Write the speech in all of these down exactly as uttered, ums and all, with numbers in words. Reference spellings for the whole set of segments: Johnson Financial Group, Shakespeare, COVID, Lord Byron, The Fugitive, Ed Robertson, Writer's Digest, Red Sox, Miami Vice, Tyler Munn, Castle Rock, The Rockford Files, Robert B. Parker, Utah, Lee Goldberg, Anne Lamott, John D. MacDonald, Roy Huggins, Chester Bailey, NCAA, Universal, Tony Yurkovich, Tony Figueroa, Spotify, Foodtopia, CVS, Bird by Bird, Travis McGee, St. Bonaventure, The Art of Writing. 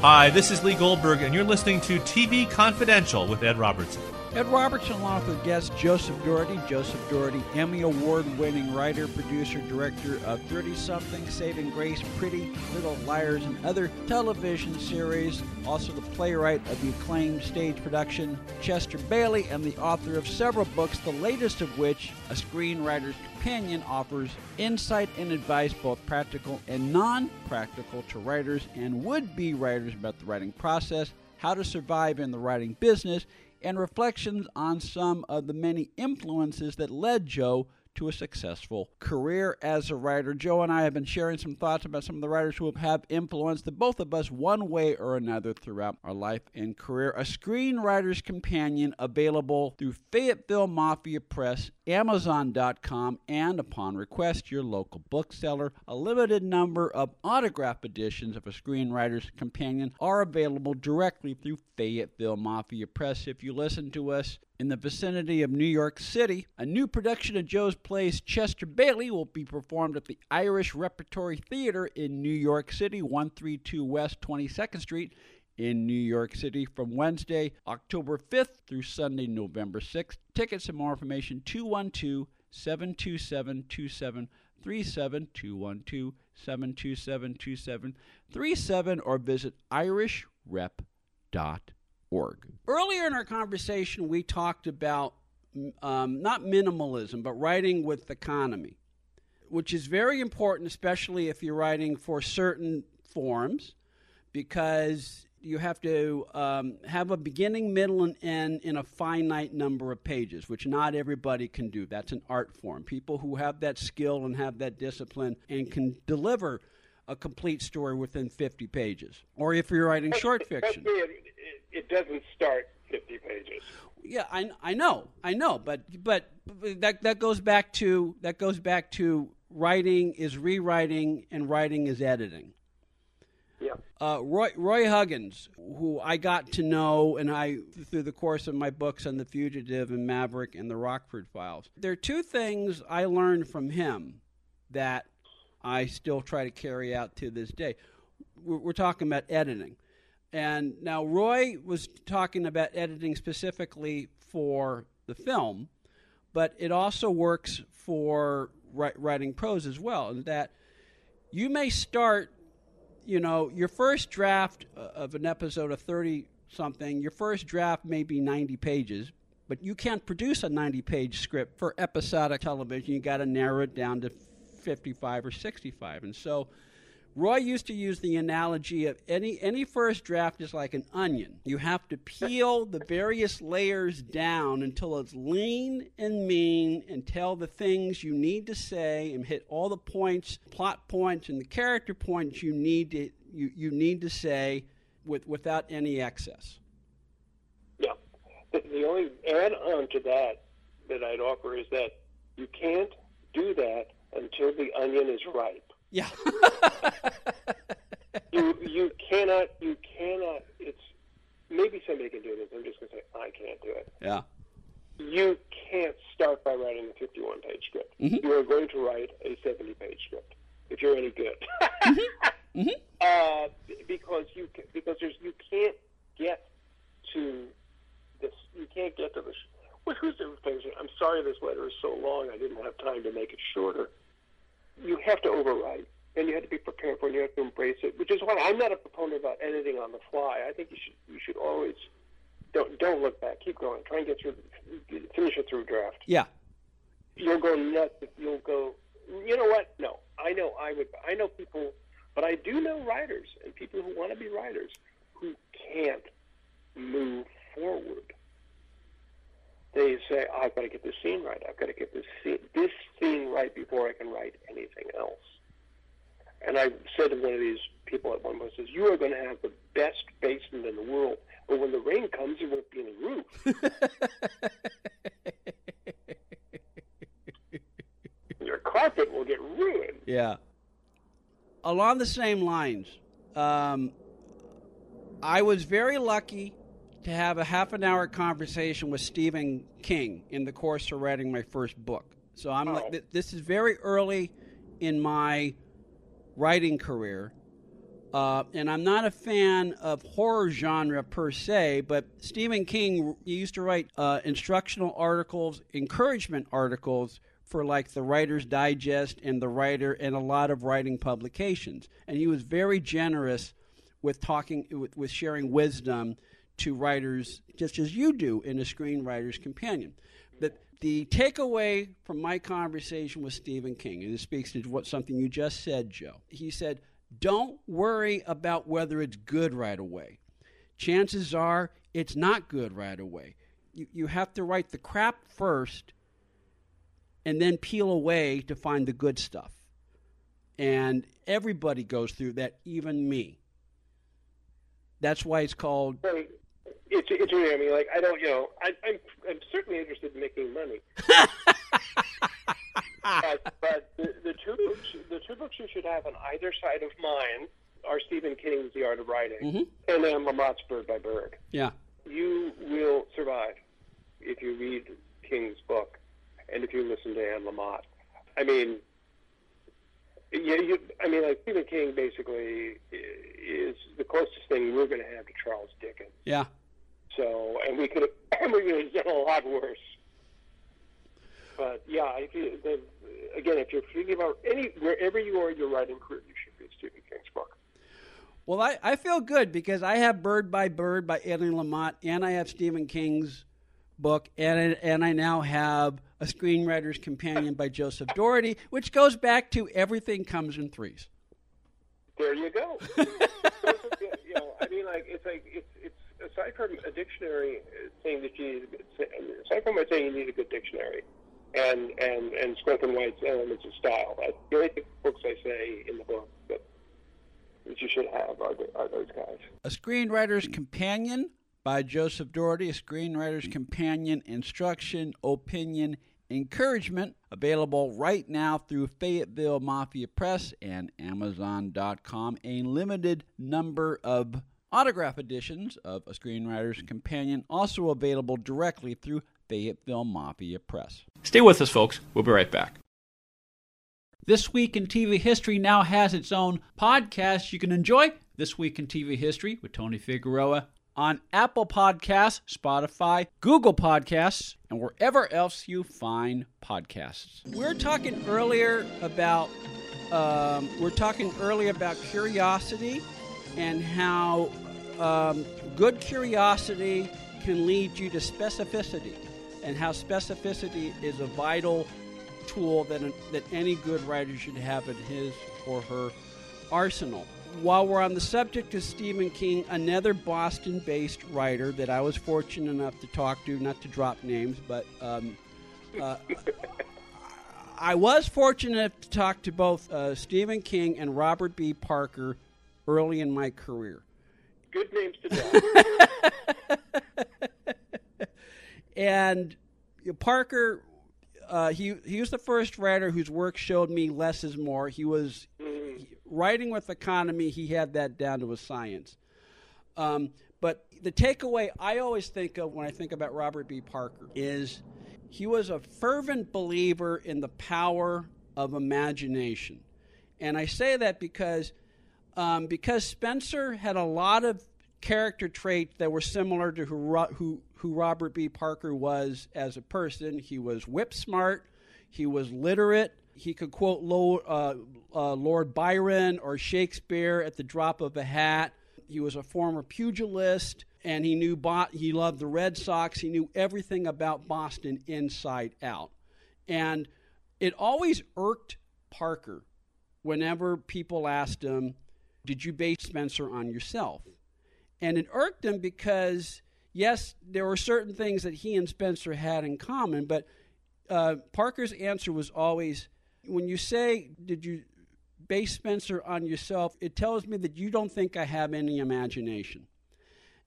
Hi, this is Lee Goldberg, and you're listening to T V Confidential with Ed Robertson. Ed Robertson, along with guest Joseph Doherty. Joseph Doherty, Emmy Award-winning writer, producer, director of thirty-something, Saving Grace, Pretty Little Liars, and other television series. Also the playwright of the acclaimed stage production Chester Bailey, and the author of several books, the latest of which, A Screenwriter's Companion, offers insight and advice, both practical and non-practical, to writers and would-be writers about the writing process, how to survive in the writing business, and reflections on some of the many influences that led Joe to a successful career as a writer. Joe and I have been sharing some thoughts about some of the writers who have influenced the both of us one way or another throughout our life and career. A Screenwriter's Companion, available through Fayetteville Mafia Press, Amazon dot com, and upon request, your local bookseller. A limited number of autograph editions of A Screenwriter's Companion are available directly through Fayetteville Mafia Press. If you listen to us in the vicinity of New York City, a new production of Joe's plays Chester Bailey will be performed at the Irish Repertory Theater in New York City, one thirty-two West twenty-second Street in New York City, from Wednesday, October fifth through Sunday, November sixth. Tickets and more information, two one two, seven two seven, two seven three seven, two one two, seven two seven, two seven three seven, or visit irish rep dot org. Earlier in our conversation, we talked about um, not minimalism, but writing with economy, which is very important, especially if you're writing for certain forms, because you have to um, have a beginning, middle, and end in a finite number of pages, which not everybody can do. That's an art form. People who have that skill and have that discipline and can deliver a complete story within fifty pages. Or if you're writing short fiction. It, it, it doesn't start fifty pages. Yeah, I, I know, I know, but but that that goes back to that goes back to writing is rewriting and writing is editing. Yeah. Uh, Roy, Roy Huggins, who I got to know and I through the course of my books on The Fugitive and Maverick and The Rockford Files. There are two things I learned from him that I still try to carry out to this day. We're, we're talking about editing. And now Roy was talking about editing specifically for the film, but it also works for writing prose as well, and that you may start, you know, your first draft of an episode of thirty-something, your first draft may be ninety pages, but you can't produce a ninety-page script for episodic television. You got to narrow it down to fifty-five or sixty-five. And so Roy used to use the analogy of any any first draft is like an onion. You have to peel the various layers down until it's lean and mean, and tell the things you need to say and hit all the points, plot points, and the character points you need to you, you need to say with without any excess. Yeah. The, the only add-on to that that I'd offer is that you can't do that until the onion is ripe. Yeah. you you cannot you cannot it's maybe somebody can do this, I'm just gonna say I can't do it. Yeah. You can't start by writing a fifty one page script. Mm-hmm. You are going to write a seventy page script if you're any good. Mm-hmm. Mm-hmm. Uh, because you because there's you can't get to this you can't get to this well, here's the thing. I'm sorry this letter is so long, I didn't have time to make it shorter. You have to overwrite, and you have to be prepared for it, and you have to embrace it, which is why I'm not a proponent about editing on the fly. I think you should you should always don't don't look back. Keep going. Try and get through, finish it through draft. Yeah, you'll go nuts. You'll go. You know what? No, I know I would. I know people, but I do know writers and people who want to be writers who can't move forward. They say, oh, I've got to get this scene right. I've got to get this scene, this scene right before I can write anything else. And I said to one of these people at one point, says, you are going to have the best basement in the world, but when the rain comes, there won't be any roof. Your carpet will get ruined. Yeah. Along the same lines, um, I was very lucky to have a half an hour conversation with Stephen King in the course of writing my first book. So I'm oh. like, this is very early in my writing career, Uh, and I'm not a fan of horror genre per se, but Stephen King used to write uh, instructional articles, encouragement articles for like the Writer's Digest and the Writer and a lot of writing publications. And he was very generous with talking, with, with sharing wisdom to writers, just as you do in A Screenwriter's Companion. But the takeaway from my conversation with Stephen King, and it speaks to what something you just said, Joe. He said, don't worry about whether it's good right away. Chances are it's not good right away. You, you have to write the crap first and then peel away to find the good stuff. And everybody goes through that, even me. That's why it's called... Right. It's, it's really, I mean, like, I don't, you know, I, I'm I'm certainly interested in making money. But, but the, the two books, the two books you should have on either side of mine are Stephen King's *The Art of Writing* mm-hmm. and Anne Lamott's *Bird by Bird*. Yeah, you will survive if you read King's book and if you listen to Anne Lamott. I mean, yeah, you, I mean, like Stephen King basically is the closest thing we're going to have to Charles Dickens. Yeah. So, and we could have, we could have done a lot worse. But yeah, if you, the, again, if you're thinking about any wherever you are in your writing career, you should read Stephen King's book. Well, I, I feel good because I have Bird by Bird by Anne Lamott, and I have Stephen King's book, and I, and I now have A Screenwriter's Companion by Joseph Doherty, which goes back to everything comes in threes. There you go. You know, I mean, like it's like it's it's aside from a dictionary saying that you aside from saying you need a good dictionary. And, and, and Scorpion White's Elements of Style. That's the only books I say in the book that, that you should have are, are those guys. A Screenwriter's Companion by Joseph Doherty. A Screenwriter's Companion, Instruction, Opinion, Encouragement. Available right now through Fayetteville Mafia Press and Amazon dot com. A limited number of autograph editions of A Screenwriter's Companion also available directly through Fayetteville Mafia Press. Stay with us, folks. We'll be right back. This Week in T V History now has its own podcast you can enjoy. This Week in T V History with Tony Figueroa on Apple Podcasts, Spotify, Google Podcasts, and wherever else you find podcasts. We were talking earlier about um, we were talking earlier about curiosity and how um, good curiosity can lead you to specificity. And how specificity is a vital tool that, that any good writer should have in his or her arsenal. While we're on the subject of Stephen King, another Boston-based writer that I was fortunate enough to talk to, not to drop names, but um, uh, I was fortunate enough to talk to both uh, Stephen King and Robert B. Parker early in my career. Good names to drop. And Parker, uh, he he was the first writer whose work showed me less is more. He was mm-hmm. he, writing with economy. He had that down to a science. Um, but the takeaway I always think of when I think about Robert B. Parker is he was a fervent believer in the power of imagination. And I say that because um, because Spencer had a lot of character traits that were similar to who who who Robert B. Parker was as a person. He was whip smart. He was literate. He could quote Lord, uh, uh, Lord Byron or Shakespeare at the drop of a hat. He was a former pugilist, and he knew Bo- he loved the Red Sox. He knew everything about Boston inside out. And it always irked Parker whenever people asked him, did you base Spencer on yourself? And it irked him because... yes, there were certain things that he and Spencer had in common, but uh, Parker's answer was always, when you say, did you base Spencer on yourself, it tells me that you don't think I have any imagination.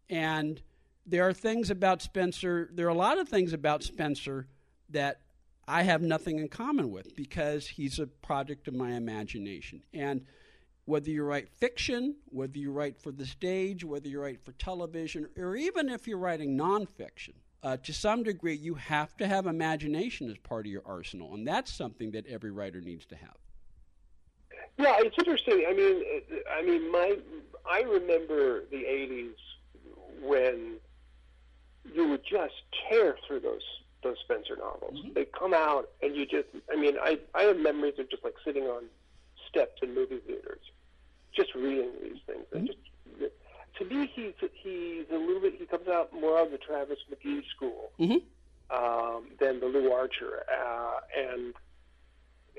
And there are things about Spencer, there are a lot of things about Spencer that I have nothing in common with because he's a product of my imagination. And whether you write fiction, whether you write for the stage, whether you write for television, or even if you're writing nonfiction, uh, to some degree you have to have imagination as part of your arsenal, and that's something that every writer needs to have. Yeah, it's interesting. I mean, I mean, my I remember the eighties when you would just tear through those those Spencer novels. Mm-hmm. They come out, and you just, I mean, I I have memories of just like sitting on steps in movie theaters, just reading these things. Mm-hmm. And just, to me, he's he's a little bit. He comes out more of the Travis McGee school mm-hmm. um, than the Lou Archer, uh, and.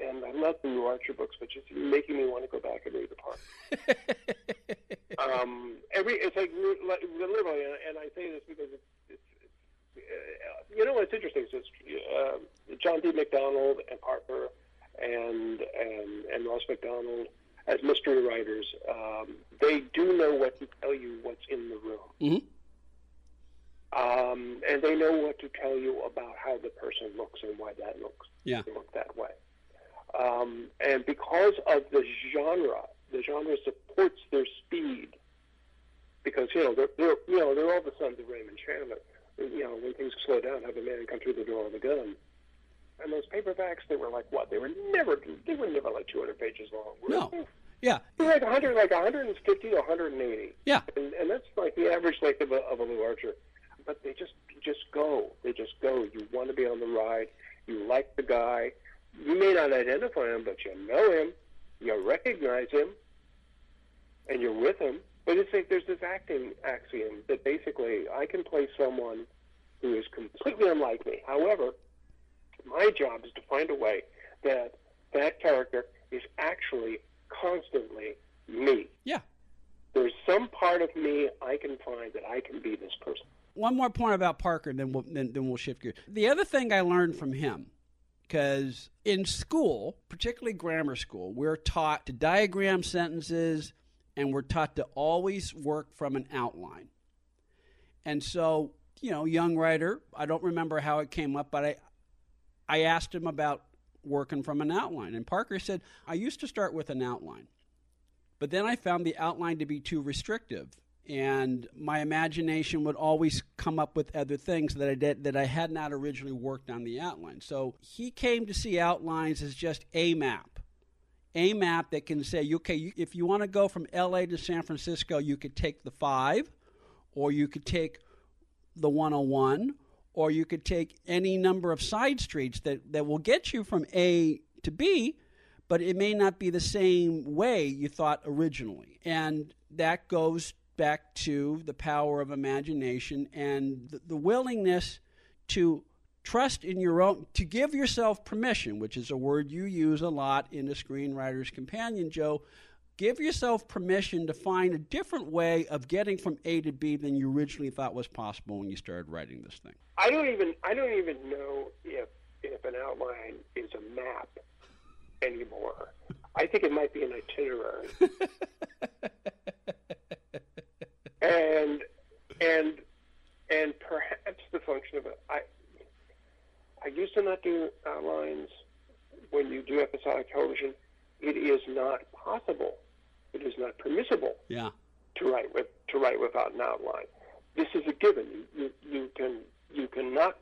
And I love the Lou Archer books, but just making me want to go back and read the part. um, every it's like literally, and I say this because it's, it's, it's uh, you know what's interesting is just, uh, John D. MacDonald and Parker and and and Ross MacDonald as mystery writers, um, they do know what to tell you what's in the room, mm-hmm. um, and they know what to tell you about how the person looks and why that looks yeah. they look that way. Um, and because of the genre, the genre supports their speed. Because you know they're, they're you know they're all the sons of Raymond Chandler. You know, when things slow down, have a man come through the door with a gun. And those paperbacks, they were like what? They were never they were never like two hundred pages long. Were no, they? yeah, they were like one hundred, like one hundred fifty to one hundred eighty. Yeah, and, and that's like the average length of a of a Lou Archer. But they just just go, they just go. You want to be on the ride. You like the guy. You may not identify him, but you know him, you recognize him, and you're with him. But it's like there's this acting axiom that basically I can play someone who is completely unlike me. However, my job is to find a way that that character is actually constantly me. Yeah. There's some part of me I can find that I can be this person. One more point about Parker, then we'll, then, then we'll shift gears. The other thing I learned from him, because in school, particularly grammar school, we're taught to diagram sentences and we're taught to always work from an outline. And so, you know, young writer, I don't remember how it came up, but I I asked him about working from an outline. And Parker said, I used to start with an outline, but then I found the outline to be too restrictive. And my imagination would always come up with other things that I did, that I had not originally worked on the outline. So he came to see outlines as just a map, a map that can say, okay, if you want to go from L A to San Francisco, you could take the five, or you could take the one oh one, or you could take any number of side streets that, that will get you from A to B, but it may not be the same way you thought originally. And that goes back to the power of imagination and the, the willingness to trust in your own, to give yourself permission, which is a word you use a lot in A Screenwriter's Companion, Joe. Give yourself permission to find a different way of getting from A to B than you originally thought was possible when you started writing this thing. I don't even I don't even know if if an outline is a map anymore. I think it might be an itinerary. And and and perhaps the function of it. I I used to not do outlines. When you do episodic television, it is not possible. It is not permissible. Yeah. To write with to write without an outline. This is a given. You you can you cannot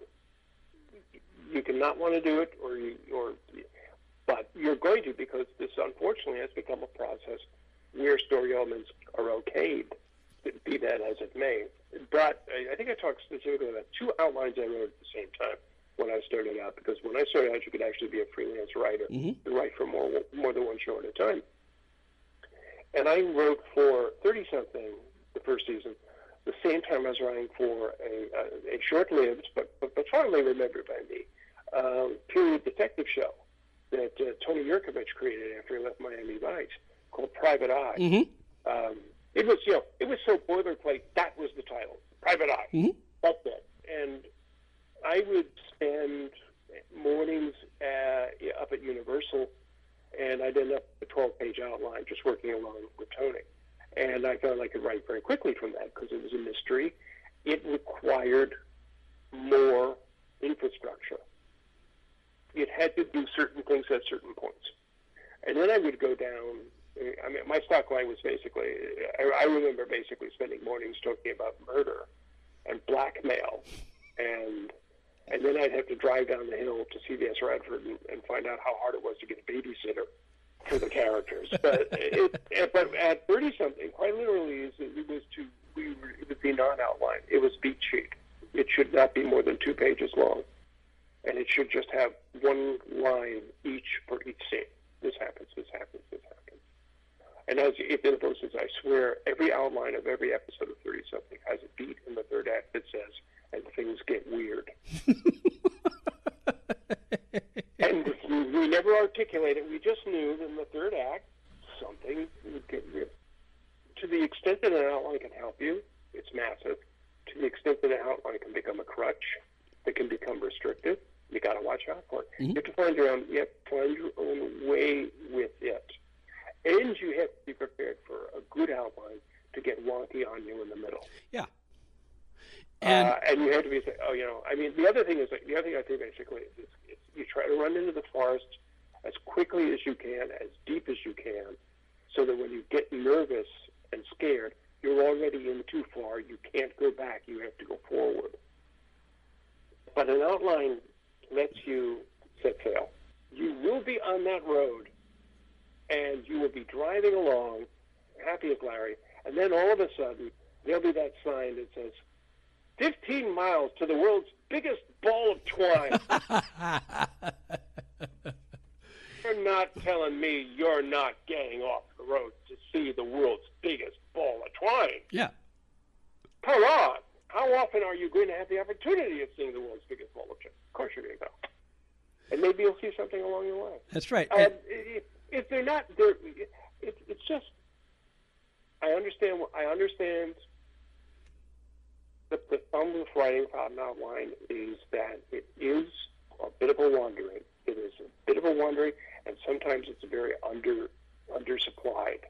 you cannot want to do it or you or but you're going to, because this unfortunately has become a process where story elements are okayed. Be that as it may, but I think I talked specifically about two outlines I wrote at the same time when I started out, because when I started out, you could actually be a freelance writer mm-hmm. and write for more more than one show at a time. And I wrote for thirty-something the first season, the same time I was writing for a, a, a short-lived but, but but fondly remembered by me um, period detective show that uh, Tony Yurkovich created after he left Miami Vice called Private Eye. Mm-hmm. Um, It was, you know, it was so boilerplate. That was the title, Private Eye. Mm-hmm. That's it. And I would spend mornings uh, up at Universal, and I'd end up with a twelve-page outline, just working along with Tony. And I found I could write very quickly from that because it was a mystery. It required more infrastructure. It had to do certain things at certain points, and then I would go down. I mean, my stock line was basically, I, I remember basically spending mornings talking about murder and blackmail. And and then I'd have to drive down the hill to C V S Radford and, and find out how hard it was to get a babysitter for the characters. But it, it, but at thirty-something, quite literally, it, it was to we were, it was the non-outline. It was beat sheet. It should not be more than two pages long, and it should just have one line each for each scene. This happens. This happens. This happens. And as if in verses, I swear, every outline of every episode of thirty-something has a beat in the third act that says, "And things get weird." And we, we never articulated. We just knew that in the third act, something would get weird. To the extent that an outline can help you, it's massive. To the extent that an outline can become a crutch, that can become restrictive, you got to watch out for it. Mm-hmm. You have to find your own. You have to find your own way with it, and you have to be prepared for a good outline to get wonky on you in the middle. Yeah. And, uh, and you have to be, oh, you know, I mean, the other thing is, the other thing I think basically is, is you try to run into the forest as quickly as you can, as deep as you can, so that when you get nervous and scared, you're already in too far. You can't go back. You have to go forward. But an outline lets you set sail. You will be on that road, and you will be driving along, happy as Larry, and then all of a sudden, there'll be that sign that says, fifteen miles to the world's biggest ball of twine. You're not telling me you're not getting off the road to see the world's biggest ball of twine. Yeah. Come on. How often are you going to have the opportunity of seeing the world's biggest ball of twine? Of course you're going to go. And maybe you'll see something along your way. That's right. Um, if, if they're not, they're, it, it's just, I understand, I understand... The, the problem with writing without an outline is that it is a bit of a wandering. It is a bit of a wandering, and sometimes it's very under undersupplied.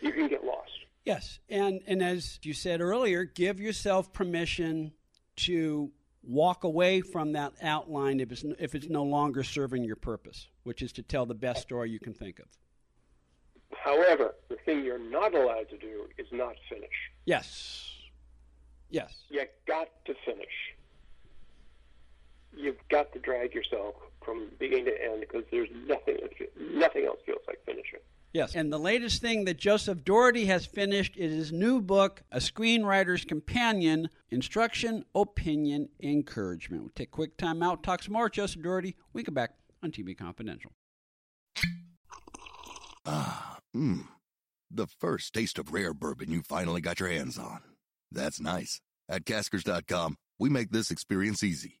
You can get lost. Yes, and and as you said earlier, give yourself permission to walk away from that outline if it's if it's no longer serving your purpose, which is to tell the best story you can think of. However, the thing you're not allowed to do is not finish. Yes. Yes. You've got to finish. You've got to drag yourself from beginning to end because there's nothing nothing else feels like finishing. Yes. And the latest thing that Joseph Doherty has finished is his new book, A Screenwriter's Companion, Instruction, Opinion, Encouragement. We'll take a quick time out. Talk some more with Joseph Doherty. We come back on T V Confidential. Ah, mmm. The first taste of rare bourbon you finally got your hands on. That's nice. At Caskers dot com, we make this experience easy.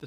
the